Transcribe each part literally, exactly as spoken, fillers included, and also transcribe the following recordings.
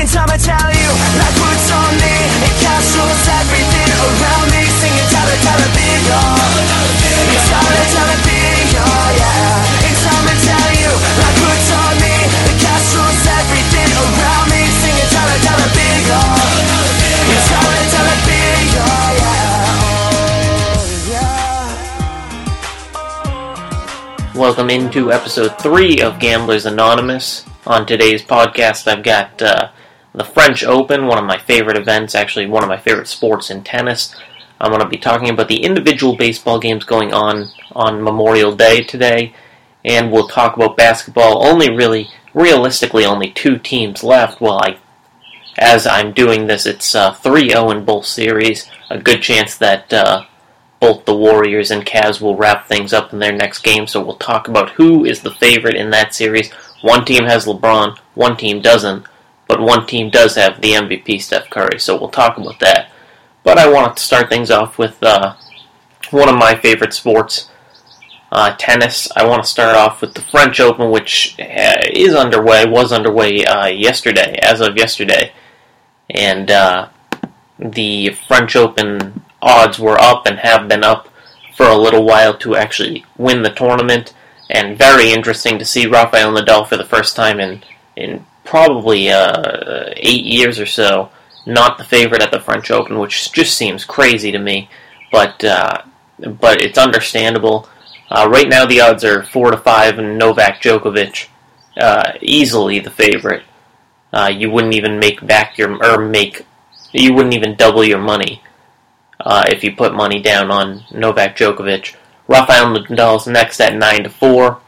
in time I tell you, life puts on me, it captures everything around me. Singing Dellavedova, it's Dellavedova, yeah. In time I tell you, life puts on me, it captures everything around me. Singing Dellavedova, it's Dellavedova, yeah. Oh, yeah. Welcome into episode three of Gamblers Anonymous. On today's podcast, I've got uh, the French Open, one of my favorite events, actually one of my favorite sports in tennis. I'm going to be talking about the individual baseball games going on on Memorial Day today, and we'll talk about basketball. Only really, realistically, only two teams left. Well, I, as I'm doing this, it's uh, three oh in both series. A good chance that uh, both the Warriors and Cavs will wrap things up in their next game, so we'll talk about who is the favorite in that series. One team has LeBron, one team doesn't, but one team does have the M V P, Steph Curry, so we'll talk about that. But I want to start things off with uh, one of my favorite sports, uh, tennis. I want to start off with the French Open, which is underway, was underway uh, yesterday, as of yesterday. And uh, the French Open odds were up and have been up for a little while to actually win the tournament. And very interesting to see Rafael Nadal for the first time in in probably uh, eight years or so. Not the favorite at the French Open, which just seems crazy to me. But uh, but it's understandable. Uh, right now the odds are four to five, and Novak Djokovic uh, easily the favorite. Uh, you wouldn't even make back your or make you wouldn't even double your money uh, if you put money down on Novak Djokovic. Rafael Nadal's next at nine to four.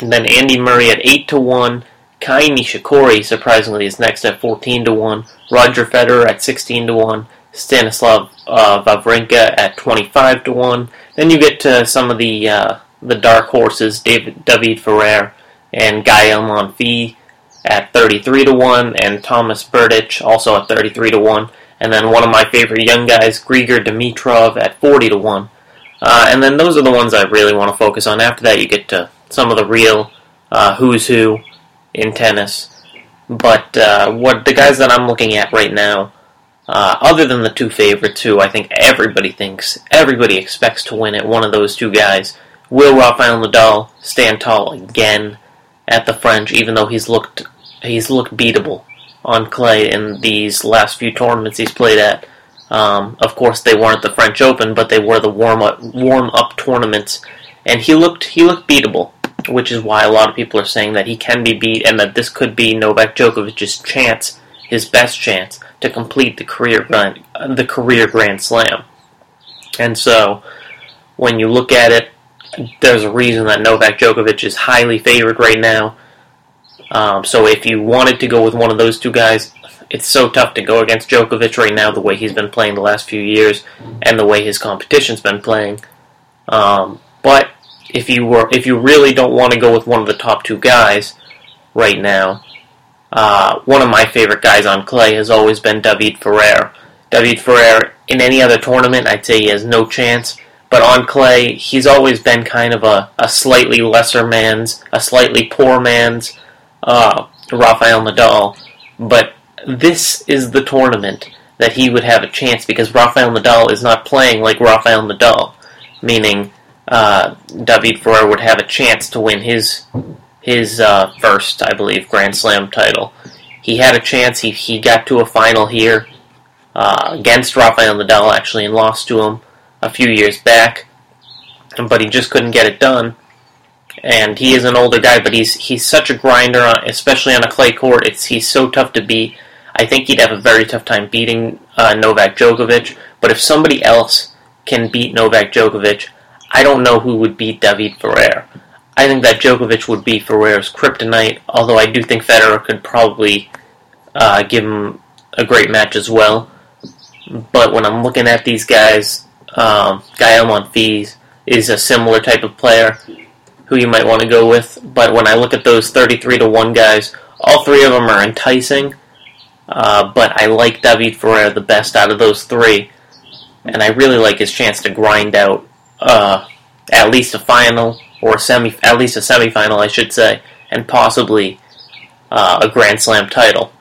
And then Andy Murray at eight to one. Kei Nishikori, surprisingly, is next at fourteen to one. Roger Federer at sixteen to one. Stanislav uh, Wawrinka at twenty-five to one. Then you get to some of the uh, the dark horses, David, David Ferrer and Gael Monfils at thirty-three to one. And Thomas Berdych also at thirty-three to one. And then one of my favorite young guys, Grigor Dimitrov at forty to one. Uh, and then those are the ones I really want to focus on. After that, you get to some of the real uh, who's who in tennis. But uh, what the guys that I'm looking at right now, uh, other than the two favorites, who I think everybody thinks, everybody expects to win it, one of those two guys, will Rafael Nadal stand tall again at the French, even though he's looked he's looked beatable on clay in these last few tournaments he's played at. Um, of course, they weren't the French Open, but they were the warm-up warm-up tournaments, and he looked he looked beatable, which is why a lot of people are saying that he can be beat and that this could be Novak Djokovic's chance, his best chance, to complete the career grand, the career Grand Slam. And so, when you look at it, there's a reason that Novak Djokovic is highly favored right now. Um, so if you wanted to go with one of those two guys, it's so tough to go against Djokovic right now, the way he's been playing the last few years and the way his competition's been playing. Um, but if you were, if you really don't want to go with one of the top two guys right now, uh, one of my favorite guys on clay has always been David Ferrer. David Ferrer, in any other tournament, I'd say he has no chance. But on clay, he's always been kind of a, a slightly lesser man's, a slightly poor man's uh, Rafael Nadal. But this is the tournament that he would have a chance, because Rafael Nadal is not playing like Rafael Nadal, meaning uh, David Ferrer would have a chance to win his his uh, first, I believe, Grand Slam title. He had a chance. He he got to a final here uh, against Rafael Nadal, actually, and lost to him a few years back, but he just couldn't get it done. And he is an older guy, but he's he's such a grinder, on, especially on a clay court. It's he's so tough to beat. I think he'd have a very tough time beating uh, Novak Djokovic, but if somebody else can beat Novak Djokovic, I don't know who would beat David Ferrer. I think that Djokovic would be Ferrer's kryptonite, although I do think Federer could probably uh, give him a great match as well. But when I'm looking at these guys, um, Gael Monfils is a similar type of player who you might want to go with, but when I look at those thirty-three to one guys, all three of them are enticing. Uh, but I like David Ferrer the best out of those three, and I really like his chance to grind out uh, at least a final or a semi, at least a semifinal, I should say, and possibly uh, a Grand Slam title.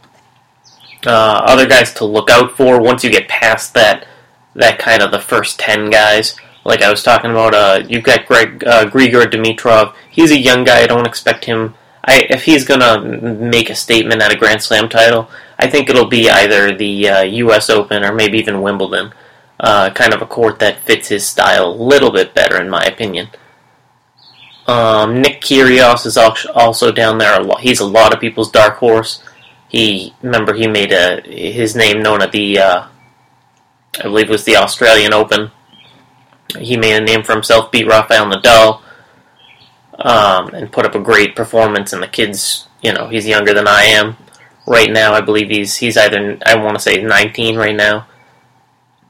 uh, other guys to look out for once you get past that that kind of the first ten guys. Like I was talking about, uh, you've got Greg, uh, Grigor Dimitrov. He's a young guy. I don't expect him. I, if he's going to make a statement at a Grand Slam title, I think it'll be either the uh, U S Open or maybe even Wimbledon. Uh, kind of a court that fits his style a little bit better, in my opinion. Um, Nick Kyrgios is also down there. He's a lot of people's dark horse. He remember he made a, his name known at the, uh, I believe it was the Australian Open. He made a name for himself, beat Rafael Nadal, um, and put up a great performance. And the kid's, you know, he's younger than I am right now. I believe he's he's either, I want to say nineteen right now.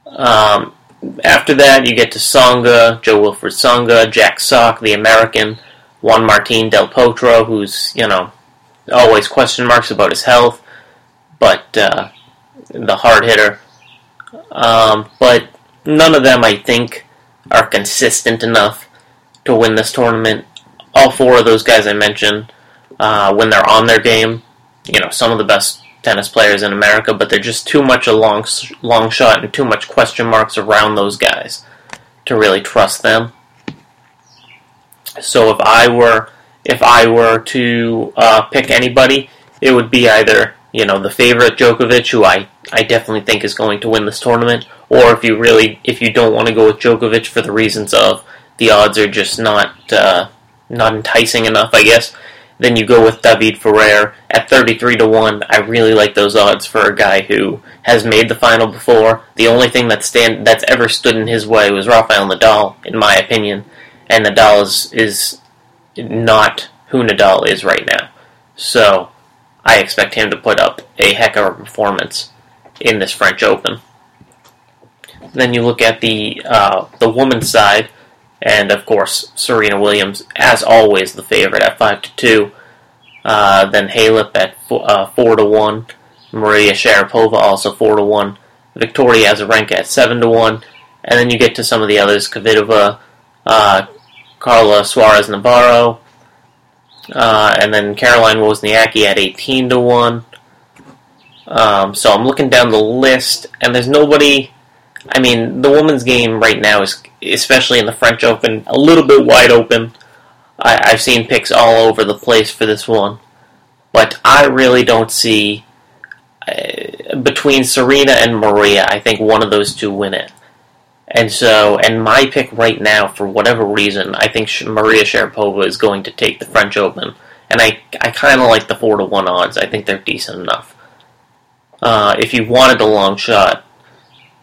Um, after that, you get to Tsonga, Joe Wilfried Tsonga, Jack Sock, the American, Juan Martín del Potro, who's, you know, always question marks about his health, but uh, the hard hitter. Um, but none of them, I think, are consistent enough to win this tournament. All four of those guys I mentioned, uh, when they're on their game, you know, some of the best tennis players in America, but they're just too much a long, long shot and too much question marks around those guys to really trust them. So if I were, if I were to uh, pick anybody, it would be either, you know, the favorite Djokovic, who I, I definitely think is going to win this tournament, or if you really, if you don't want to go with Djokovic for the reasons of the odds are just not, uh, not enticing enough, I guess. Then you go with David Ferrer at thirty-three to one. I really like those odds for a guy who has made the final before. The only thing that stand that's ever stood in his way was Rafael Nadal, in my opinion. And Nadal is, is not who Nadal is right now. So I expect him to put up a heck of a performance in this French Open. Then you look at the uh, the women's side. And, of course, Serena Williams, as always, the favorite at five to two. Uh, then Halep at four to one. Maria Sharapova also four to one. Victoria Azarenka at seven to one. And then you get to some of the others, Kvitova, uh, Carla Suarez-Navarro, uh, and then Caroline Wozniacki at eighteen to one. Um, so I'm looking down the list, and there's nobody... I mean, the women's game right now is, especially in the French Open, a little bit wide open. I, I've seen picks all over the place for this one. But I really don't see, uh, between Serena and Maria, I think one of those two win it. And so, and my pick right now, for whatever reason, I think Maria Sharapova is going to take the French Open. And I, I kind of like the four to one odds. I think they're decent enough. Uh, if you wanted a long shot,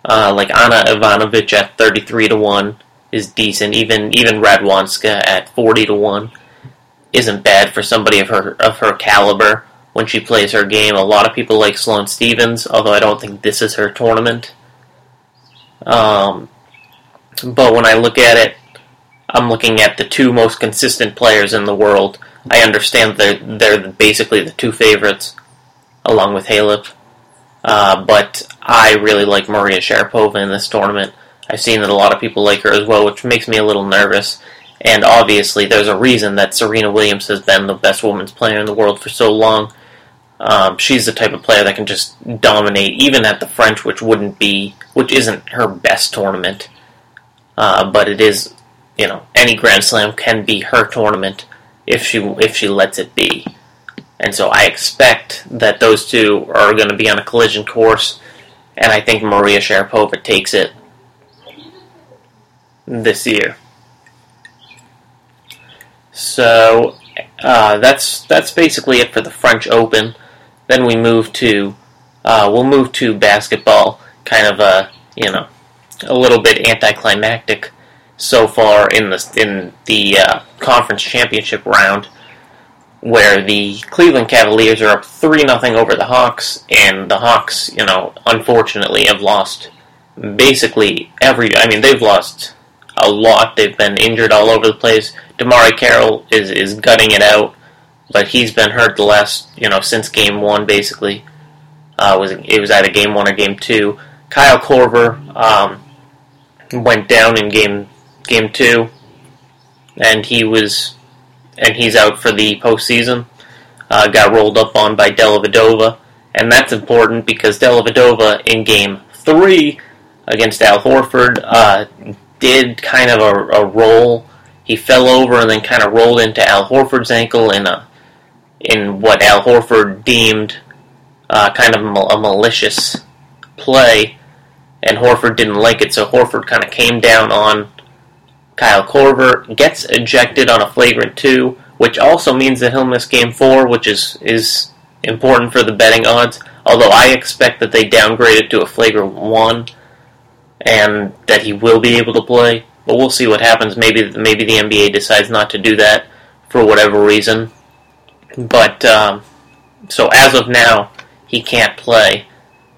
Uh, like Ana Ivanovic at thirty-three to one is decent. Even even Radwanska at forty to one isn't bad for somebody of her of her caliber when she plays her game. A lot of people like Sloane Stephens, although I don't think this is her tournament. Um, but when I look at it, I'm looking at the two most consistent players in the world. I understand they're they're basically the two favorites, along with Halep. Uh, but I really like Maria Sharapova in this tournament. I've seen that a lot of people like her as well, which makes me a little nervous. And obviously, there's a reason that Serena Williams has been the best women's player in the world for so long. Um, she's the type of player that can just dominate, even at the French, which wouldn't be, which isn't her best tournament. Uh, but it is, you know, any Grand Slam can be her tournament if she if she lets it be. And so I expect that those two are going to be on a collision course, and I think Maria Sharapova takes it this year. So uh, that's that's basically it for the French Open. Then we move to uh, we'll move to basketball, kind of a you know a little bit anticlimactic so far in the in the uh, conference championship round, where the Cleveland Cavaliers are up three nothing over the Hawks, and the Hawks, you know, unfortunately have lost basically every... I mean, they've lost a lot. They've been injured all over the place. Damari Carroll is, is gutting it out, but he's been hurt the last, you know, since Game one, basically. Uh, it was, it was either Game one or Game two. Kyle Korver um, went down in game, game two, and he was... and he's out for the postseason. Uh, got rolled up on by Dellavedova and that's important because Dellavedova in Game three against Al Horford uh, did kind of a, a roll. He fell over and then kind of rolled into Al Horford's ankle in a in what Al Horford deemed uh, kind of a malicious play, and Horford didn't like it, so Horford kind of came down on Kyle Korver, gets ejected on a flagrant two, which also means that he'll miss Game four, which is, is important for the betting odds, although I expect that they downgrade it to a flagrant one and that he will be able to play. But we'll see what happens. Maybe maybe the N B A decides not to do that for whatever reason. But, um, so as of now, he can't play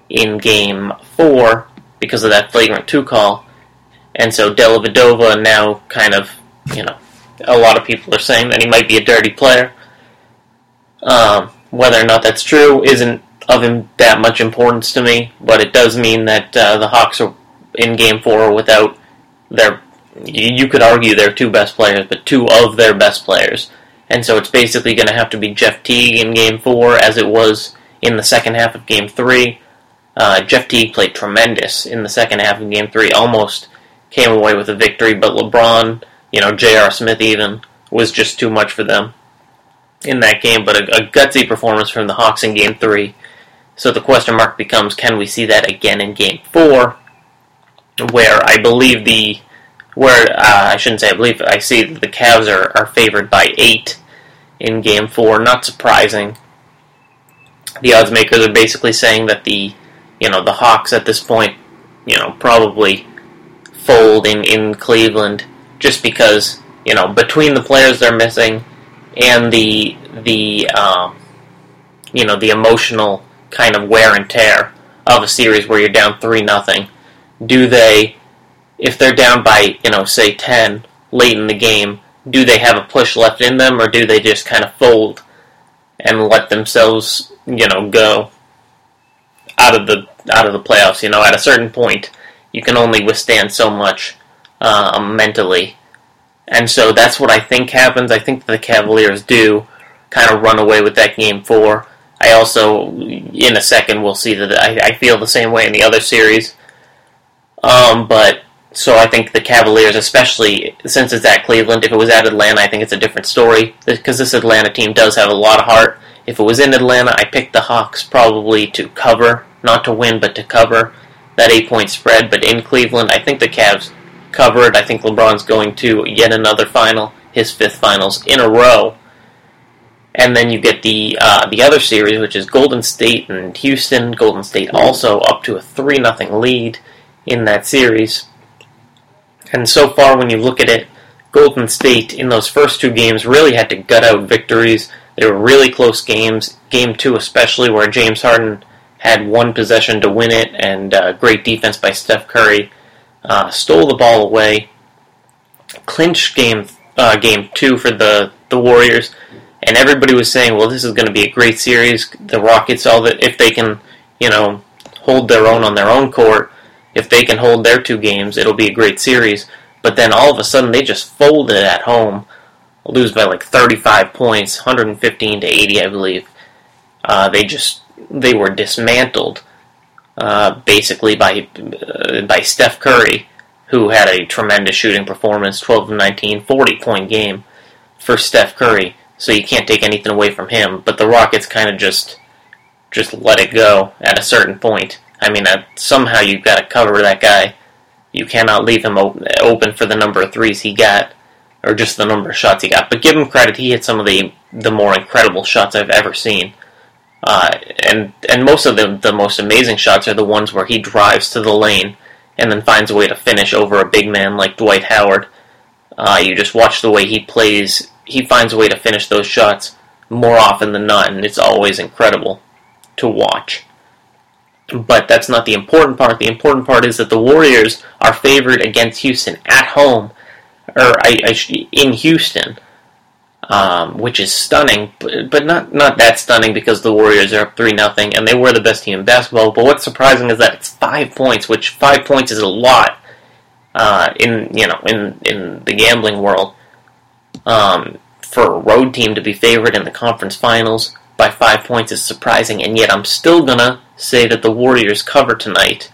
in Game four because of that flagrant two call. And so Dellavedova now kind of, you know, a lot of people are saying that he might be a dirty player. Um, whether or not that's true isn't of him that much importance to me, but it does mean that uh, the Hawks are in Game four without their, you could argue their two best players, but two of their best players. And so it's basically going to have to be Jeff Teague in Game four, as it was in the second half of Game three. Uh, Jeff Teague played tremendous in the second half of Game three, almost came away with a victory, but LeBron, you know, J R. Smith even, was just too much for them in that game. But a, a gutsy performance from the Hawks in Game three. So the question mark becomes, can we see that again in Game four? Where I believe the, where, uh, I shouldn't say I believe, I see that the Cavs are, are favored by eight in Game four. Not surprising. The odds makers are basically saying that the, you know, the Hawks at this point, you know, probably fold in, in Cleveland just because, you know, between the players they're missing and the, the, um, you know, the emotional kind of wear and tear of a series where you're down three nothing. Do they, if they're down by, you know, say ten late in the game, do they have a push left in them, or do they just kind of fold and let themselves, you know, go out of the out of the playoffs? You know, at a certain point, you can only withstand so much uh, mentally, and so that's what I think happens. I think the Cavaliers do kind of run away with that Game four. I also, in a second, we'll see that I, I feel the same way in the other series. Um, but, so I think the Cavaliers, especially since it's at Cleveland, if it was at Atlanta, I think it's a different story, because this Atlanta team does have a lot of heart. If it was in Atlanta, I picked the Hawks probably to cover, not to win, but to cover that eight-point spread, but in Cleveland, I think the Cavs covered. I think LeBron's going to yet another final, his fifth finals in a row, and then you get the, uh, the other series, which is Golden State and Houston. Golden State also up to a three nothing lead in that series. And so far, when you look at it, Golden State in those first two games really had to gut out victories. They were really close games, Game two especially, where James Harden had one possession to win it, and uh, great defense by Steph Curry uh, stole the ball away, clinched game uh, game two for the, the Warriors, and everybody was saying, well, this is going to be a great series. The Rockets, all that, if they can, you know, hold their own on their own court, if they can hold their two games, it'll be a great series. But then all of a sudden, they just folded at home, lose by like thirty-five points, one fifteen to eighty, I believe. Uh, they just they were dismantled, uh, basically by uh, by Steph Curry, who had a tremendous shooting performance, twelve of nineteen, forty-point game for Steph Curry. So you can't take anything away from him. But the Rockets kind of just just let it go at a certain point. I mean, uh, somehow you've got to cover that guy. You cannot leave him op- open for the number of threes he got, or just the number of shots he got. But give him credit, he hit some of the, the more incredible shots I've ever seen. Uh, and and most of the, the most amazing shots are the ones where he drives to the lane and then finds a way to finish over a big man like Dwight Howard. Uh, you just watch the way he plays. He finds a way to finish those shots more often than not, and it's always incredible to watch. But that's not the important part. The important part is that the Warriors are favored against Houston at home, or I, I, in Houston, um, which is stunning, but, but not, not that stunning because the Warriors are up three nothing, and they were the best team in basketball. But what's surprising is that it's five points, which five points is a lot uh, in you know in, in the gambling world um, for a road team to be favored in the conference finals. by five points is surprising, and yet I'm still gonna say that the Warriors cover tonight.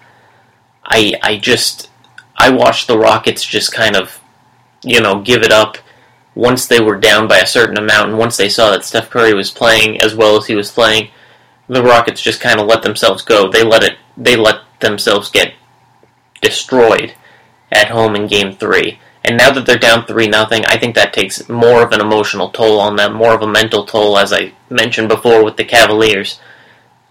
I I just I watched the Rockets just kind of, you know, give it up once they were down by a certain amount, and once they saw that Steph Curry was playing as well as he was playing, the Rockets just kind of let themselves go. They let it. They let themselves get destroyed at home in Game Three. And now that they're down three nothing, I think that takes more of an emotional toll on them, more of a mental toll, as I mentioned before with the Cavaliers.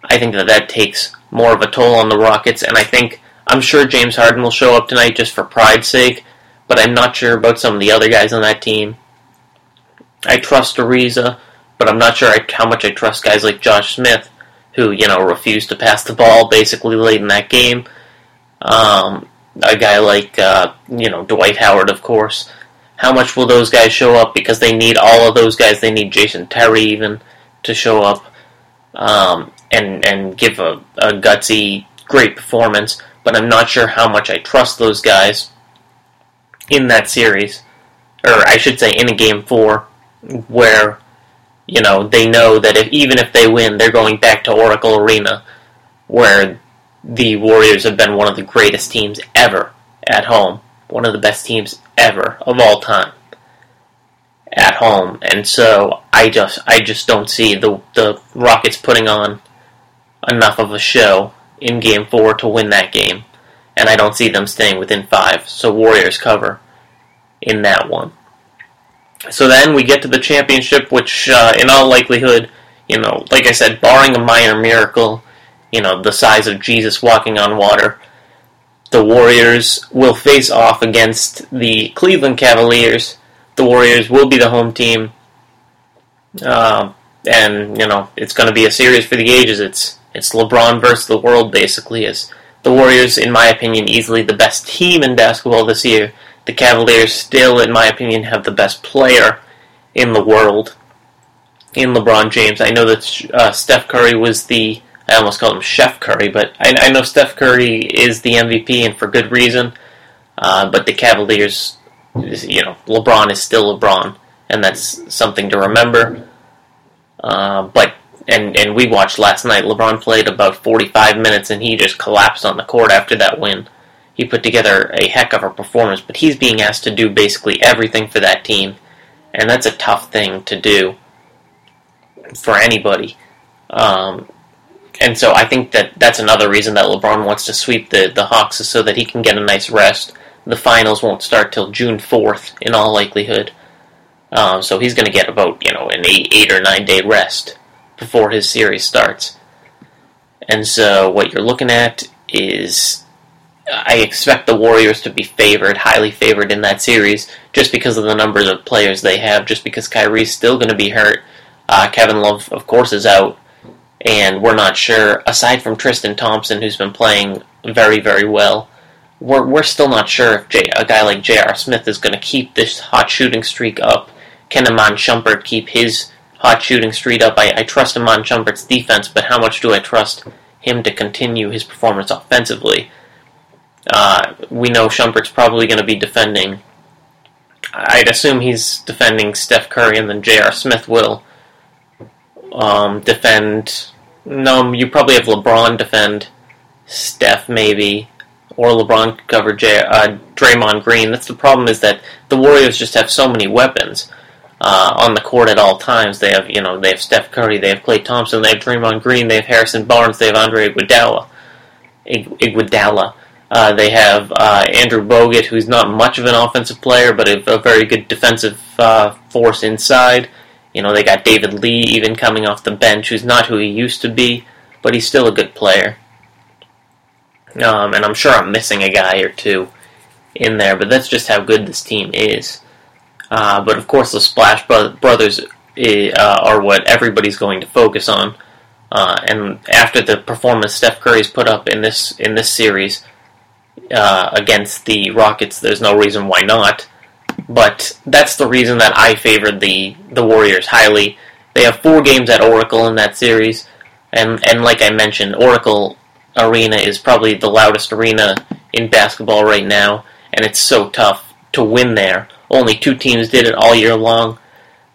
I think that that takes more of a toll on the Rockets, and I think, I'm sure James Harden will show up tonight just for pride's sake, but I'm not sure about some of the other guys on that team. I trust Ariza, but I'm not sure how much I trust guys like Josh Smith, who, you know, refused to pass the ball basically late in that game. Um... A guy like, uh, you know, Dwight Howard, of course. How much will those guys show up? Because they need all of those guys. They need Jason Terry, even, to show up um, and and give a, a gutsy, great performance. But I'm not sure how much I trust those guys in that series. Or I should say in a Game four, where, you know, they know that if even if they win, they're going back to Oracle Arena, where the Warriors have been one of the greatest teams ever at home. One of the best teams ever of all time at home. And so I just I just don't see the the Rockets putting on enough of a show in Game four to win that game. And I don't see them staying within five. So Warriors cover in that one. So then we get to the championship, which uh, in all likelihood, you know, like I said, barring a minor miracle, you know, the size of Jesus walking on water, the Warriors will face off against the Cleveland Cavaliers. The Warriors will be the home team. Uh, and, you know, it's going to be a series for the ages. It's it's LeBron versus the world, basically. As the Warriors, in my opinion, easily the best team in basketball this year. The Cavaliers still, in my opinion, have the best player in the world in LeBron James. I know that uh, Steph Curry was the... I almost called him Chef Curry, but I, I know Steph Curry is the M V P, and for good reason, uh, but the Cavaliers, you know, LeBron is still LeBron, and that's something to remember. Uh, but and, and we watched last night, LeBron played about forty-five minutes, and he just collapsed on the court after that win. He put together a heck of a performance, but he's being asked to do basically everything for that team, and that's a tough thing to do for anybody. Um... And so I think that that's another reason that LeBron wants to sweep the, the Hawks, is so that he can get a nice rest. The finals won't start till June fourth, in all likelihood. Um, so he's going to get about, you know, an eight, eight or nine day rest before his series starts. And so what you're looking at is, I expect the Warriors to be favored, highly favored in that series, just because of the numbers of players they have, just because Kyrie's still going to be hurt. Uh, Kevin Love, of course, is out. And we're not sure, aside from Tristan Thompson, who's been playing very, very well, we're we're still not sure if J, a guy like J R. Smith is going to keep this hot shooting streak up. Can Iman Shumpert keep his hot shooting streak up? I, I trust Iman Shumpert's defense, but how much do I trust him to continue his performance offensively? Uh, we know Shumpert's probably going to be defending, I'd assume he's defending Steph Curry, and then J R. Smith will Um, defend, no, you probably have LeBron defend Steph, maybe, or LeBron cover J- uh, Draymond Green. That's the problem, is that the Warriors just have so many weapons uh, on the court at all times. They have, you know, they have Steph Curry, they have Klay Thompson, they have Draymond Green, they have Harrison Barnes, they have Andre Iguodala, Iguodala. Uh, they have uh, Andrew Bogut, who's not much of an offensive player, but a, a very good defensive uh, force inside. You know, they got David Lee even coming off the bench, who's not who he used to be, but he's still a good player. Um, and I'm sure I'm missing a guy or two in there, but that's just how good this team is. Uh, but of course the Splash Brothers uh, are what everybody's going to focus on. Uh, and after the performance Steph Curry's put up in this, in this series uh, against the Rockets, there's no reason why not. But that's the reason that I favored the, the Warriors highly. They have four games at Oracle in that series. And, and like I mentioned, Oracle Arena is probably the loudest arena in basketball right now. And it's so tough to win there. Only two teams did it all year long.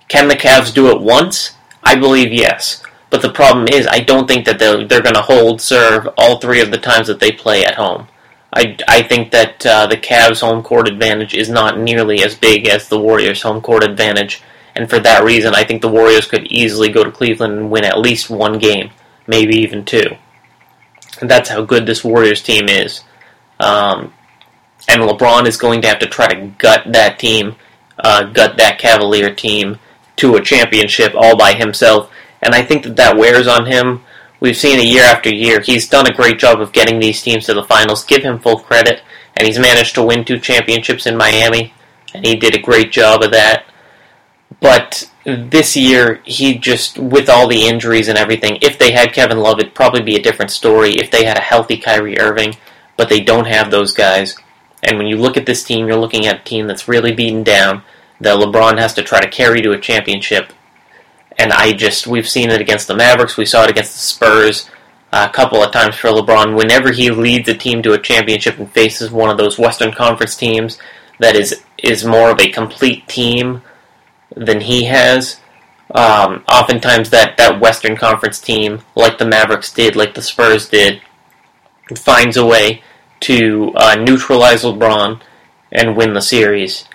Can the Cavs do it once? I believe yes. But the problem is, I don't think that they're, they're going to hold serve all three of the times that they play at home. I, I think that uh, the Cavs' home court advantage is not nearly as big as the Warriors' home court advantage, and for that reason, I think the Warriors could easily go to Cleveland and win at least one game, maybe even two. And that's how good this Warriors team is. Um, and LeBron is going to have to try to gut that team, uh, gut that Cavalier team to a championship all by himself, and I think that that wears on him. We've seen it year after year. He's done a great job of getting these teams to the finals. Give him full credit. And he's managed to win two championships in Miami. And he did a great job of that. But this year, he just, with all the injuries and everything, if they had Kevin Love, it'd probably be a different story. If they had a healthy Kyrie Irving. But they don't have those guys. And when you look at this team, you're looking at a team that's really beaten down, that LeBron has to try to carry to a championship. And I just, we've seen it against the Mavericks, we saw it against the Spurs a couple of times for LeBron. Whenever he leads a team to a championship and faces one of those Western Conference teams that is, is more of a complete team than he has, um, oftentimes that, that Western Conference team, like the Mavericks did, like the Spurs did, finds a way to uh, neutralize LeBron and win the series.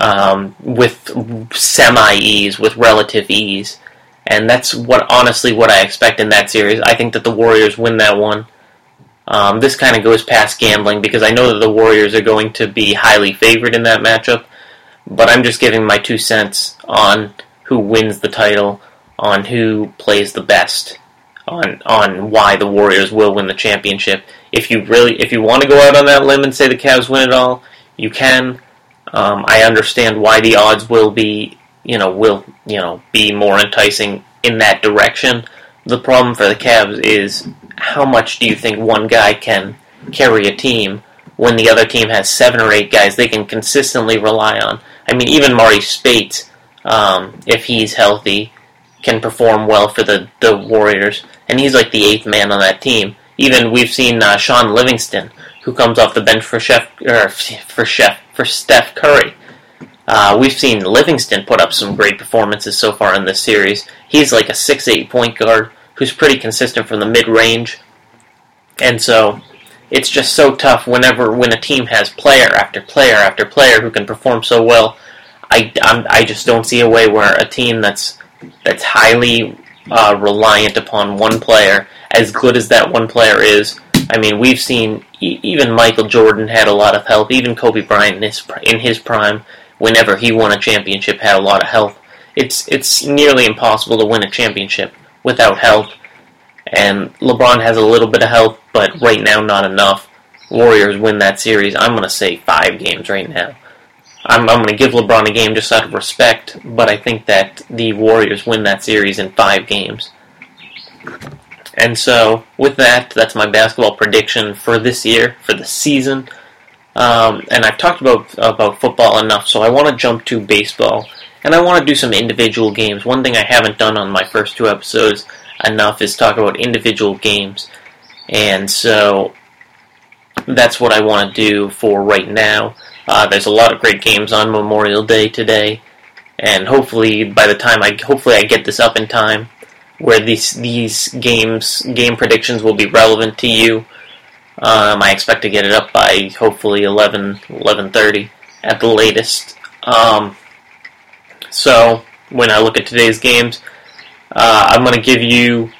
Um, with semi-ease, with relative ease. And that's what honestly what I expect in that series. I think that the Warriors win that one. Um, this kind of goes past gambling, because I know that the Warriors are going to be highly favored in that matchup, but I'm just giving my two cents on who wins the title, on who plays the best, on on why the Warriors will win the championship. If you really, if you want to go out on that limb and say the Cavs win it all, you can. Um, I understand why the odds will be, you know, will, you know, be more enticing in that direction. The problem for the Cavs is, how much do you think one guy can carry a team when the other team has seven or eight guys they can consistently rely on? I mean, even Marty Spates, um, if he's healthy, can perform well for the, the Warriors, and he's like the eighth man on that team. Even we've seen uh, Sean Livingston, who comes off the bench for Chef er, for Chef for Steph Curry. Uh, we've seen Livingston put up some great performances so far in this series. He's like a six eight point guard who's pretty consistent from the mid-range. And so it's just so tough whenever when a team has player after player after player who can perform so well. I, I'm, I just don't see a way where a team that's that's highly uh, reliant upon one player, as good as that one player is. I mean, we've seen even Michael Jordan had a lot of help. Even Kobe Bryant in his, in his prime, whenever he won a championship, had a lot of help. It's it's nearly impossible to win a championship without help. And LeBron has a little bit of help, but right now not enough. Warriors win that series. I'm going to say five games right now. I'm, I'm going to give LeBron a game just out of respect, but I think that the Warriors win that series in five games. And so, with that, that's my basketball prediction for this year, for the season. Um, and I've talked about about football enough, so I want to jump to baseball. And I want to do some individual games. One thing I haven't done on my first two episodes enough is talk about individual games. And so, that's what I want to do for right now. Uh, there's a lot of great games on Memorial Day today. And hopefully, by the time I, hopefully I get this up in time, where these these games game predictions will be relevant to you. Um, I expect to get it up by hopefully eleven, eleven thirty at the latest. Um, so when I look at today's games, uh, I'm going to give you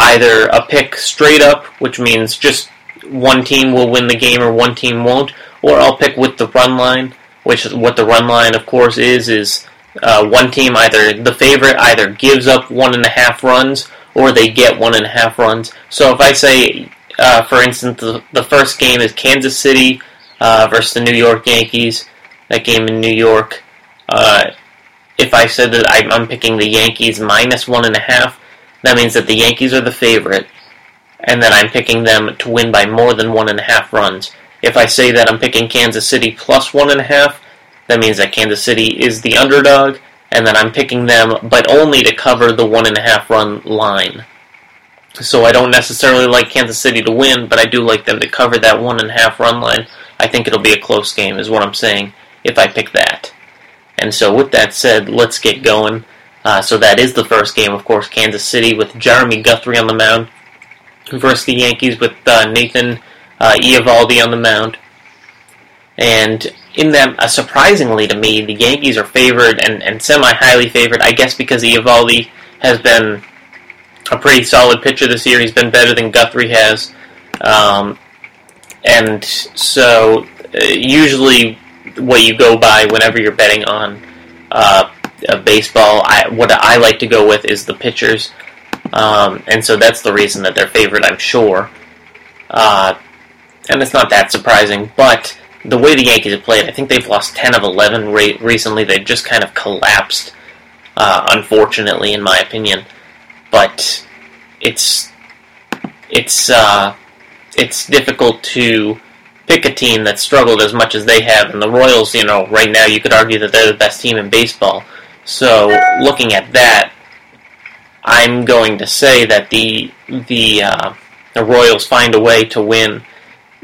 either a pick straight up, which means just one team will win the game or one team won't, or I'll pick with the run line, which what the run line of course is is Uh, one team, either the favorite, either gives up one and a half runs, or they get one and a half runs. So if I say, uh, for instance, the, the first game is Kansas City uh, versus the New York Yankees, that game in New York, uh, if I said that I'm, I'm picking the Yankees minus one and a half, that means that the Yankees are the favorite, and that I'm picking them to win by more than one and a half runs. If I say that I'm picking Kansas City plus one and a half, that means that Kansas City is the underdog, and that I'm picking them, but only to cover the one and a half run line. So I don't necessarily like Kansas City to win, but I do like them to cover that one and a half run line. I think it'll be a close game, is what I'm saying, if I pick that. And so with that said, let's get going. Uh, so that is the first game, of course, Kansas City with Jeremy Guthrie on the mound versus the Yankees with uh, Nathan uh, Eovaldi on the mound. And in them, uh, surprisingly to me, the Yankees are favored and, and semi-highly favored, I guess because Eovaldi has been a pretty solid pitcher this year. He's been better than Guthrie has. Um, and so uh, usually what you go by whenever you're betting on uh, baseball, I, what I like to go with is the pitchers. Um, and so that's the reason that they're favored, I'm sure. Uh, and it's not that surprising, but the way the Yankees have played, I think they've lost ten of eleven re- recently. They've just kind of collapsed, uh, unfortunately, in my opinion. But it's it's uh, it's difficult to pick a team that struggled as much as they have. And the Royals, you know, right now you could argue that they're the best team in baseball. So looking at that, I'm going to say that the the uh, the Royals find a way to win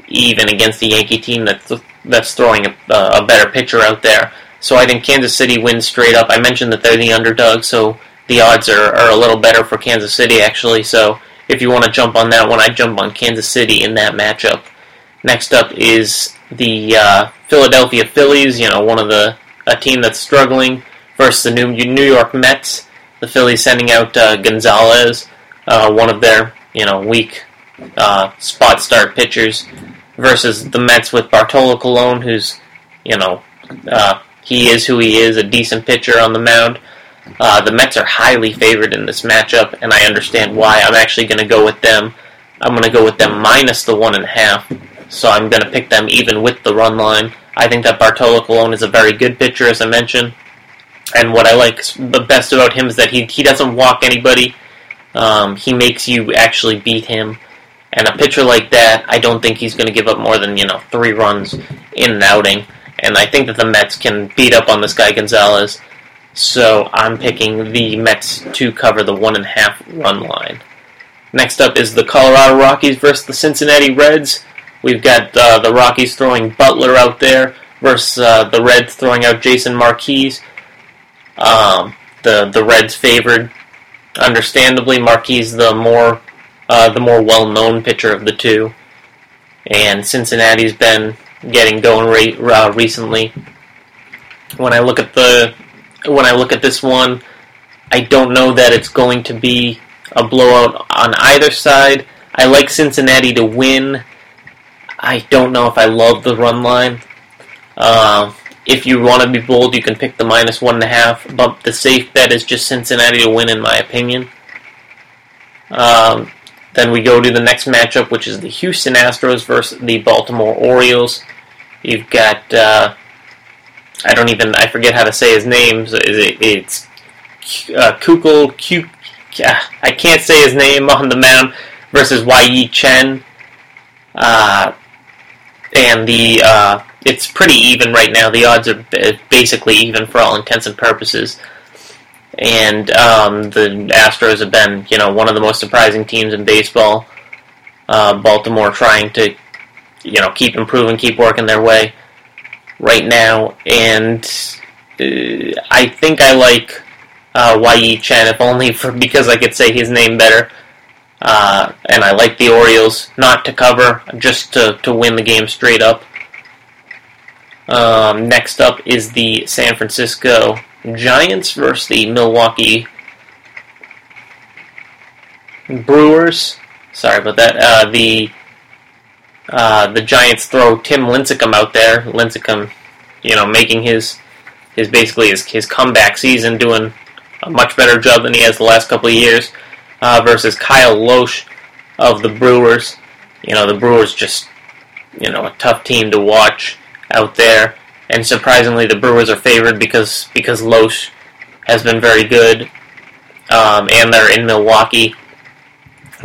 even against the Yankee team that's that's throwing a, a better pitcher out there. So I think Kansas City wins straight up. I mentioned that they're the underdog, so the odds are, are a little better for Kansas City, actually. So if you want to jump on that one, I jump on Kansas City in that matchup. Next up is the uh, Philadelphia Phillies, you know, one of the a team that's struggling, versus the New, New York Mets. The Phillies sending out uh, Gonzalez, uh, one of their, you know, weak uh, spot start pitchers, versus the Mets with Bartolo Colon, who's, you know, uh, he is who he is, a decent pitcher on the mound. Uh, the Mets are highly favored in this matchup, and I understand why. I'm actually going to go with them. I'm going to go with them minus the one and a half, so I'm going to pick them even with the run line. I think that Bartolo Colon is a very good pitcher, as I mentioned, and what I like the best about him is that he he doesn't walk anybody. Um, he makes you actually beat him, and a pitcher like that, I don't think he's going to give up more than, you know, three runs in an outing, and I think that the Mets can beat up on this guy Gonzalez. So I'm picking the Mets to cover the one and a half run line. Next up is the Colorado Rockies versus the Cincinnati Reds. We've got uh, the Rockies throwing Butler out there versus uh, the Reds throwing out Jason Marquez. Um, the the Reds favored, understandably. Marquez the more uh, the more well known pitcher of the two, and Cincinnati's been getting going re- uh, recently. When I look at the When I look at this one, I don't know that it's going to be a blowout on either side. I like Cincinnati to win. I don't know if I love the run line. Uh, if you want to be bold, you can pick the minus one and a half, but the safe bet is just Cincinnati to win, in my opinion. Um, then we go to the next matchup, which is the Houston Astros versus the Baltimore Orioles. You've got... Uh, I don't even, I forget how to say his name, so is it, it's uh, Kukul, Q, I can't say his name on the mound, versus Yi Chen, uh, and the, uh, it's pretty even right now. The odds are basically even for all intents and purposes, and um, the Astros have been, you know, one of the most surprising teams in baseball. uh, Baltimore trying to, you know, keep improving, keep working their way right now, and uh, I think I like uh, Yi Chen, if only for because I could say his name better, uh, and I like the Orioles, not to cover, just to, to win the game straight up. Um, next up is the San Francisco Giants versus the Milwaukee Brewers. Sorry about that. Uh, the Uh, the Giants throw Tim Lincecum out there. Lincecum, you know, making his his basically his, his comeback season, doing a much better job than he has the last couple of years, uh, versus Kyle Lohse of the Brewers. You know, the Brewers just, you know, a tough team to watch out there. And surprisingly, the Brewers are favored because, because Lohse has been very good, um, and they're in Milwaukee.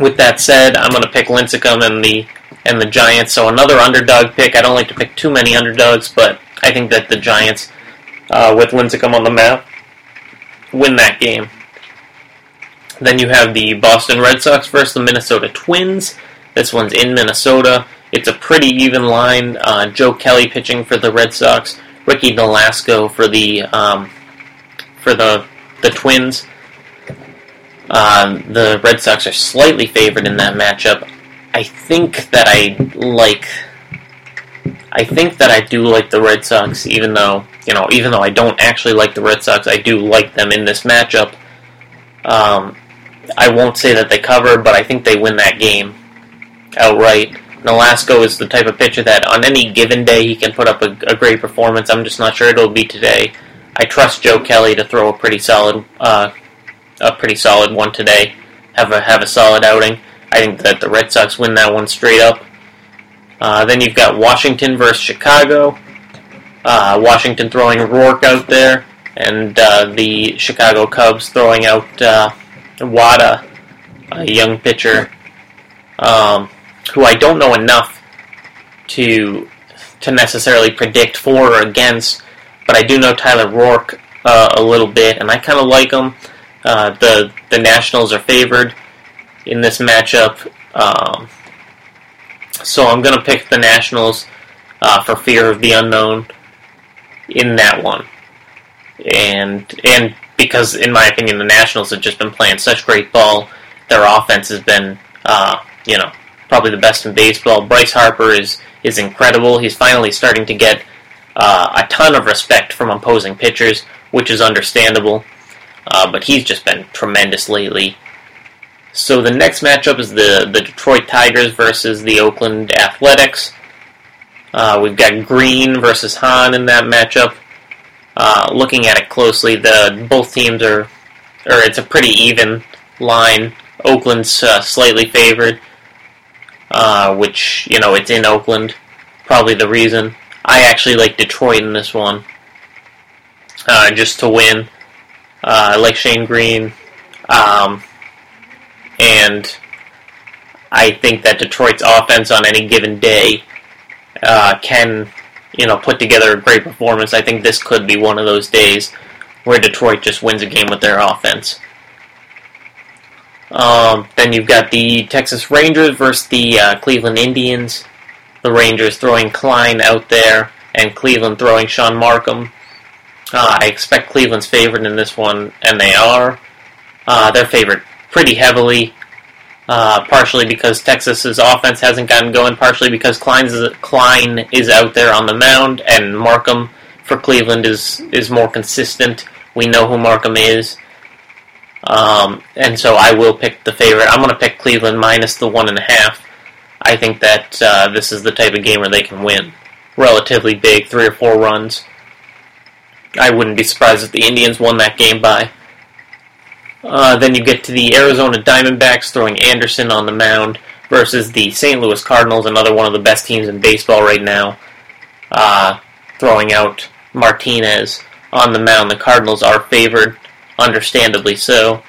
With that said, I'm going to pick Lincecum and the and the Giants, so another underdog pick. I don't like to pick too many underdogs, but I think that the Giants, uh, with Lincecum on the map, win that game. Then you have the Boston Red Sox versus the Minnesota Twins. This one's in Minnesota. It's a pretty even line. Uh, Joe Kelly pitching for the Red Sox. Ricky Nolasco for the um, for the the Twins. Um, the Red Sox are slightly favored in that matchup. I think that I like... I think that I do like the Red Sox, even though, you know, even though I don't actually like the Red Sox, I do like them in this matchup. Um, I won't say that they cover, but I think they win that game outright. Nolasco is the type of pitcher that on any given day he can put up a, a great performance. I'm just not sure it'll be today. I trust Joe Kelly to throw a pretty solid, uh, a pretty solid one today. Have a have a solid outing. I think that the Red Sox win that one straight up. Uh, then you've got Washington versus Chicago. Uh, Washington throwing Rourke out there, and uh, the Chicago Cubs throwing out uh, Wada, a young pitcher, um, who I don't know enough to to necessarily predict for or against, but I do know Tyler Rourke uh, a little bit, and I kind of like him. Uh, the the Nationals are favored in this matchup. Um, So I'm going to pick the Nationals uh, for fear of the unknown in that one. And and because, in my opinion, the Nationals have just been playing such great ball. Their offense has been, uh, you know, probably the best in baseball. Bryce Harper is, is incredible. He's finally starting to get uh, a ton of respect from opposing pitchers, which is understandable. Uh, but he's just been tremendous lately. So the next matchup is the, the Detroit Tigers versus the Oakland Athletics. Uh, we've got Green versus Hahn in that matchup. Uh, looking at it closely, the both teams are, or it's a pretty even line. Oakland's uh, slightly favored, uh, which, you know, it's in Oakland, probably the reason. I actually like Detroit in this one, uh, just to win. Uh, I like Shane Green. Um... And I think that Detroit's offense on any given day uh, can, you know, put together a great performance. I think this could be one of those days where Detroit just wins a game with their offense. Um, then you've got the Texas Rangers versus the uh, Cleveland Indians. The Rangers throwing Klein out there, and Cleveland throwing Sean Markham. Uh, I expect Cleveland's favorite in this one, and they are. Uh, their favorite. Pretty heavily, uh, partially because Texas's offense hasn't gotten going, partially because Klein's, Klein is out there on the mound, and Markham for Cleveland is, is more consistent. We know who Markham is, um, and so I will pick the favorite. I'm going to pick Cleveland minus the one and a half. I think that uh, this is the type of game where they can win relatively big, three or four runs. I wouldn't be surprised if the Indians won that game by. Uh, then you get to the Arizona Diamondbacks throwing Anderson on the mound versus the Saint Louis Cardinals, another one of the best teams in baseball right now, uh, throwing out Martinez on the mound. The Cardinals are favored, understandably so.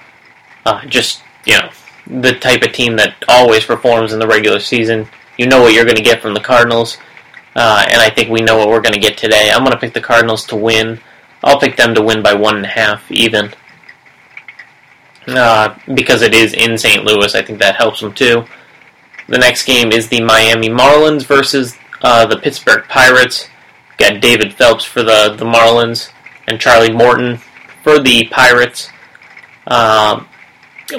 Uh, just, you know, the type of team that always performs in the regular season. You know what you're going to get from the Cardinals, uh, and I think we know what we're going to get today. I'm going to pick the Cardinals to win. I'll pick them to win by one and a half even. Uh, because it is in Saint Louis, I think that helps them too. The next game is the Miami Marlins versus uh, the Pittsburgh Pirates. Got David Phelps for the, the Marlins and Charlie Morton for the Pirates. Uh,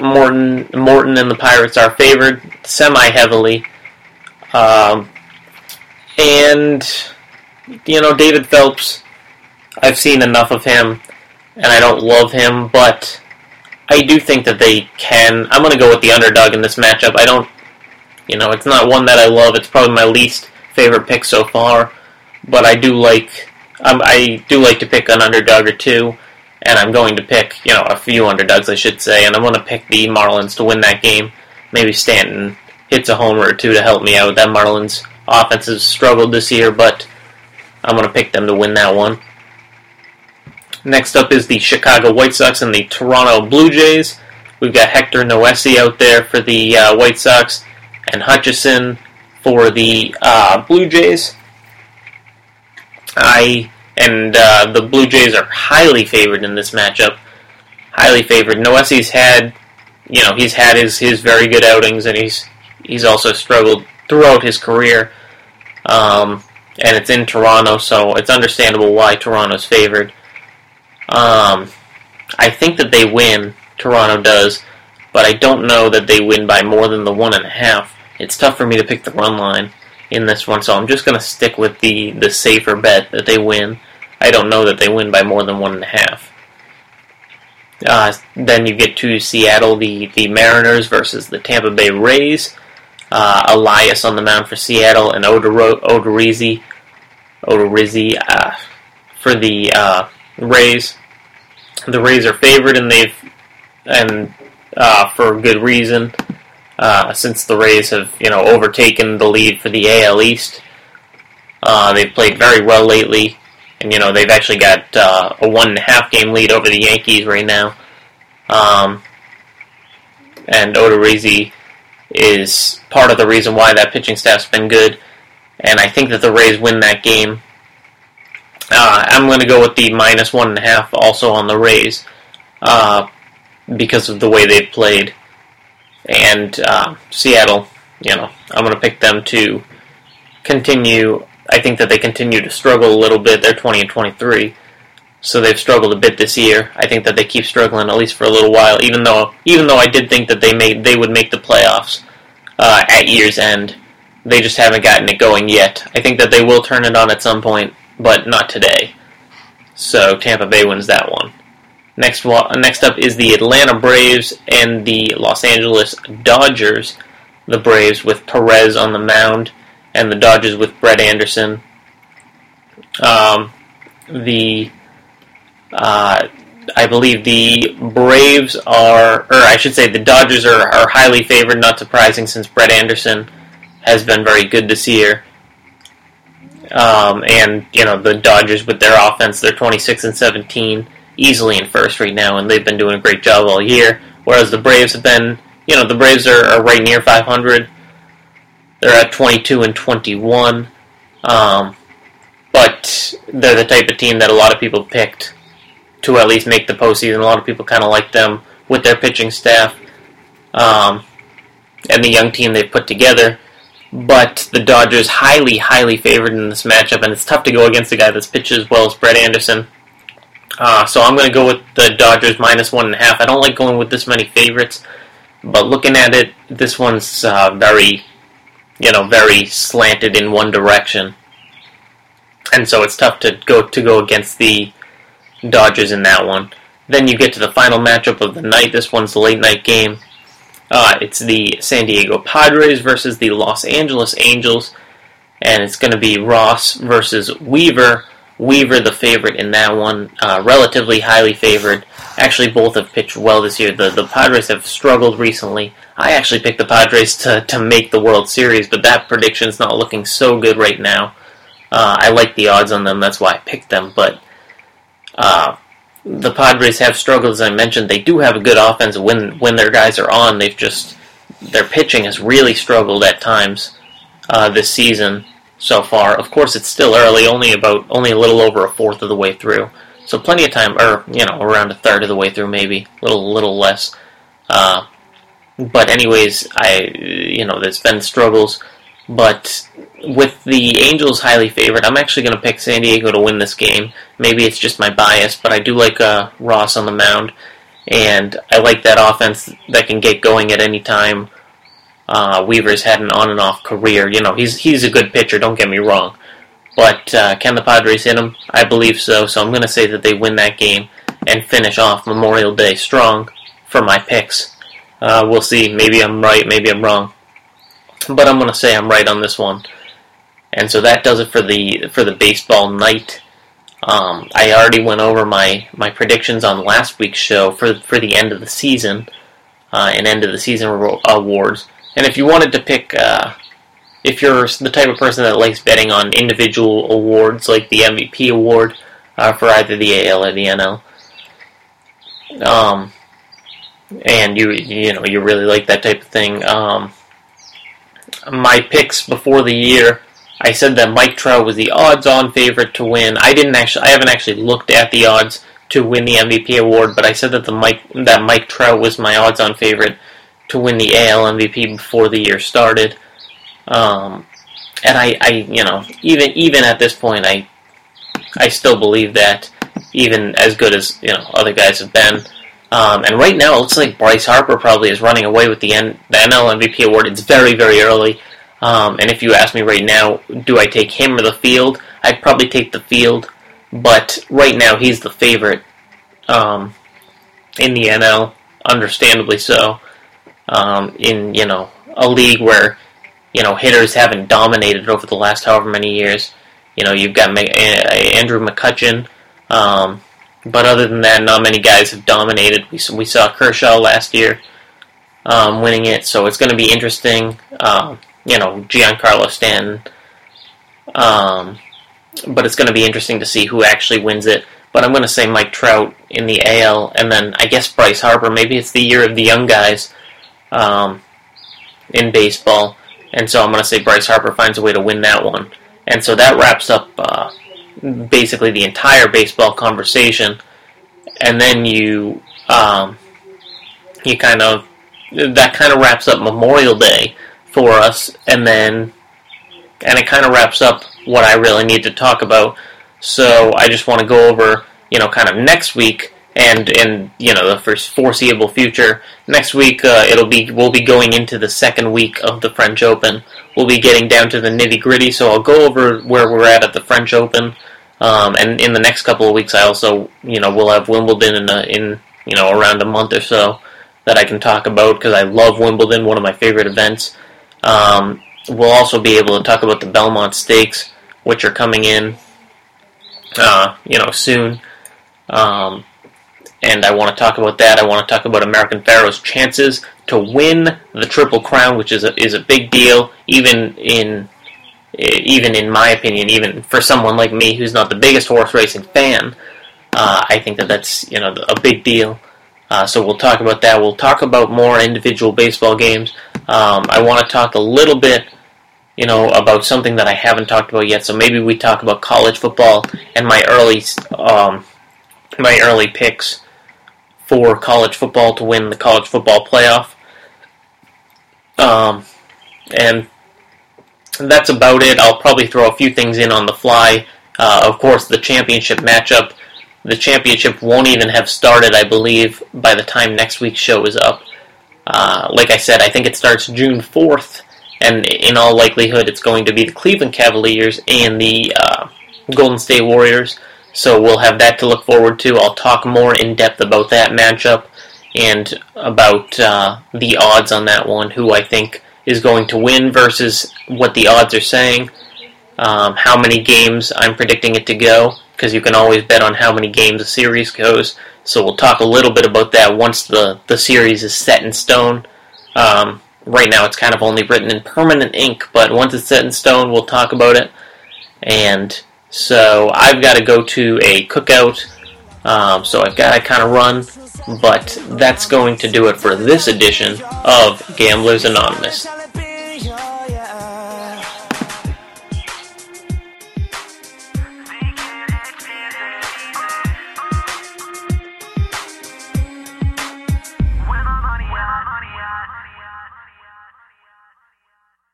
Morton Morton and the Pirates are favored semi-heavily. Um, and, you know, David Phelps, I've seen enough of him, and I don't love him, but I do think that they can. I'm going to go with the underdog in this matchup. I don't, you know, it's not one that I love. It's probably my least favorite pick so far, but I do like, um, I do like to pick an underdog or two, and I'm going to pick, you know, a few underdogs, I should say, and I'm going to pick the Marlins to win that game. Maybe Stanton hits a homer or two to help me out. That Marlins offense has struggled this year, but I'm going to pick them to win that one. Next up is the Chicago White Sox and the Toronto Blue Jays. We've got Hector Noesi out there for the uh, White Sox and Hutchison for the uh, Blue Jays. I and uh, the Blue Jays are highly favored in this matchup. Highly favored. Noesi's had, you know, he's had his, his very good outings, and he's he's also struggled throughout his career. Um, and it's in Toronto, so it's understandable why Toronto's favored. Um, I think that they win. Toronto does. but I don't know that they win by more than the one and a half. It's tough for me to pick the run line in this one, so I'm just going to stick with the, the safer bet that they win. I don't know that they win by more than one and a half. Uh, then you get to Seattle, the, the Mariners versus the Tampa Bay Rays. Uh, Elias on the mound for Seattle and Odor- Odorizzi, Odorizzi uh, for the uh, Rays. The Rays are favored, and they've and uh, for good reason. Uh, since the Rays have, you know, overtaken the lead for the A L East, uh, they've played very well lately, and you know they've actually got uh, a one and a half game lead over the Yankees right now. Um, and Odorizzi is part of the reason why that pitching staff's been good, and I think that the Rays win that game. Uh, I'm going to go with the minus one and a half also on the Rays uh, because of the way they've played. And uh, Seattle, you know, I'm going to pick them to continue. I think that they continue to struggle a little bit. They're twenty and twenty-three, so they've struggled a bit this year. I think that they keep struggling at least for a little while. Even though, even though I did think that they made they would make the playoffs uh, at year's end, they just haven't gotten it going yet. I think that they will turn it on at some point, but not today. So Tampa Bay wins that one. Next next up is the Atlanta Braves and the Los Angeles Dodgers. The Braves with Perez on the mound, and the Dodgers with Brett Anderson. Um, the uh, I believe the Braves are, or I should say the Dodgers are, are highly favored, not surprising since Brett Anderson has been very good this year. Um, and, you know, the Dodgers with their offense, they're twenty-six and seventeen. Easily in first right now, and they've been doing a great job all year, whereas the Braves have been, you know, the Braves are, are right near five hundred. They're at twenty-two and twenty-one, um, but they're the type of team that a lot of people picked to at least make the postseason. A lot of people kind of like them with their pitching staff um, and the young team they've put together, but the Dodgers highly, highly favored in this matchup, and it's tough to go against a guy that's pitched as well as Brett Anderson. Uh, so I'm going to go with the Dodgers minus one and a half. I don't like going with this many favorites, but looking at it, this one's uh, very, you know, very slanted in one direction, and so it's tough to go to go against the Dodgers in that one. Then you get to the final matchup of the night. This one's the late night game. Uh, it's the San Diego Padres versus the Los Angeles Angels, and it's going to be Ross versus Weaver. Weaver the favorite in that one, uh, relatively highly favored. Actually, both have pitched well this year. The the Padres have struggled recently. I actually picked the Padres to, to make the World Series, but that prediction's not looking so good right now. Uh, I like the odds on them, that's why I picked them, but uh, the Padres have struggled, as I mentioned. They do have a good offense when, when their guys are on. They've just, their pitching has really struggled at times uh, this season. So far, of course, it's still early, only about only a little over a fourth of the way through, so plenty of time, or you know, around a third of the way through, maybe a little, little less. Uh, but anyways, I you know, there's been struggles, but with the Angels highly favored, I'm actually going to pick San Diego to win this game. Maybe it's just my bias, but I do like uh, Ross on the mound, and I like that offense that can get going at any time. Uh, Weaver's had an on-and-off career. You know, he's he's a good pitcher, don't get me wrong. But uh, can the Padres hit him? I believe so, so I'm going to say that they win that game and finish off Memorial Day strong for my picks. Uh, we'll see. Maybe I'm right, maybe I'm wrong. But I'm going to say I'm right on this one. And so that does it for the for the baseball night. Um, I already went over my, my predictions on last week's show for, for the end of the season, uh, and end of the season awards. And if you wanted to pick, uh, if you're the type of person that likes betting on individual awards, like the M V P award uh, for either the A L or the N L, um, and you you know you really like that type of thing, um, my picks before the year, I said that Mike Trout was the odds-on favorite to win. I didn't actually, I haven't actually looked at the odds to win the M V P award, but I said that the Mike that Mike Trout was my odds-on favorite to win the A L M V P before the year started, um, and I, I, you know, even even at this point, I, I still believe that, even as good as you know other guys have been, Um, and right now, it looks like Bryce Harper probably is running away with the, N- the N L M V P award. It's very, very early. Um, and if you ask me right now, do I take him or the field? I'd probably take the field. But right now, he's the favorite um, in the N L, understandably so. Um, in, you know, a league where, you know, hitters haven't dominated over the last however many years. You know, you've got Ma- Andrew McCutchen. Um, but other than that, not many guys have dominated. We, we saw Kershaw last year um, winning it, so it's going to be interesting. Um, you know, Giancarlo Stanton. Um, but it's going to be interesting to see who actually wins it. But I'm going to say Mike Trout in the A L, and then I guess Bryce Harper. Maybe it's the year of the young guys um, in baseball, and so I'm going to say Bryce Harper finds a way to win that one. And so that wraps up uh, basically the entire baseball conversation, and then you um, you kind of that kind of wraps up Memorial Day for us, and then and it kind of wraps up what I really need to talk about. So I just want to go over, you know, kind of next week and and you know the first foreseeable future. Next week uh, it'll be we'll be going into the second week of the French Open. We'll be getting down to the nitty-gritty, so I'll go over where we're at at the French Open, um, and in the next couple of weeks, I also, you know, we'll have Wimbledon in, a, in you know, around a month or so that I can talk about, because I love Wimbledon, one of my favorite events. Um, we'll also be able to talk about the Belmont Stakes, which are coming in, uh, you know, soon, um, and I want to talk about that. I want to talk about American Pharaoh's chances to win the Triple Crown, which is a, is a big deal, even in even in my opinion, even for someone like me who's not the biggest horse racing fan. Uh, I think that that's you know a big deal. Uh, so we'll talk about that. We'll talk about more individual baseball games. Um, I want to talk a little bit, you know, about something that I haven't talked about yet. So maybe we talk about college football and my early um, my early picks for college football to win the college football playoff. Um, and that's about it. I'll probably throw a few things in on the fly. Uh, of course, the championship matchup. The championship won't even have started, I believe, by the time next week's show is up. Uh, like I said, I think it starts June fourth, and in all likelihood, it's going to be the Cleveland Cavaliers and the uh, Golden State Warriors. So we'll have that to look forward to. I'll talk more in depth about that matchup and about uh, the odds on that one, who I think is going to win versus what the odds are saying, um, how many games I'm predicting it to go, because you can always bet on how many games a series goes. So we'll talk a little bit about that once the, the series is set in stone. Um, right now it's kind of only written in permanent ink, but once it's set in stone, we'll talk about it. And so I've got to go to a cookout, um, so I've got to kind of run. But that's going to do it for this edition of Gamblers Anonymous.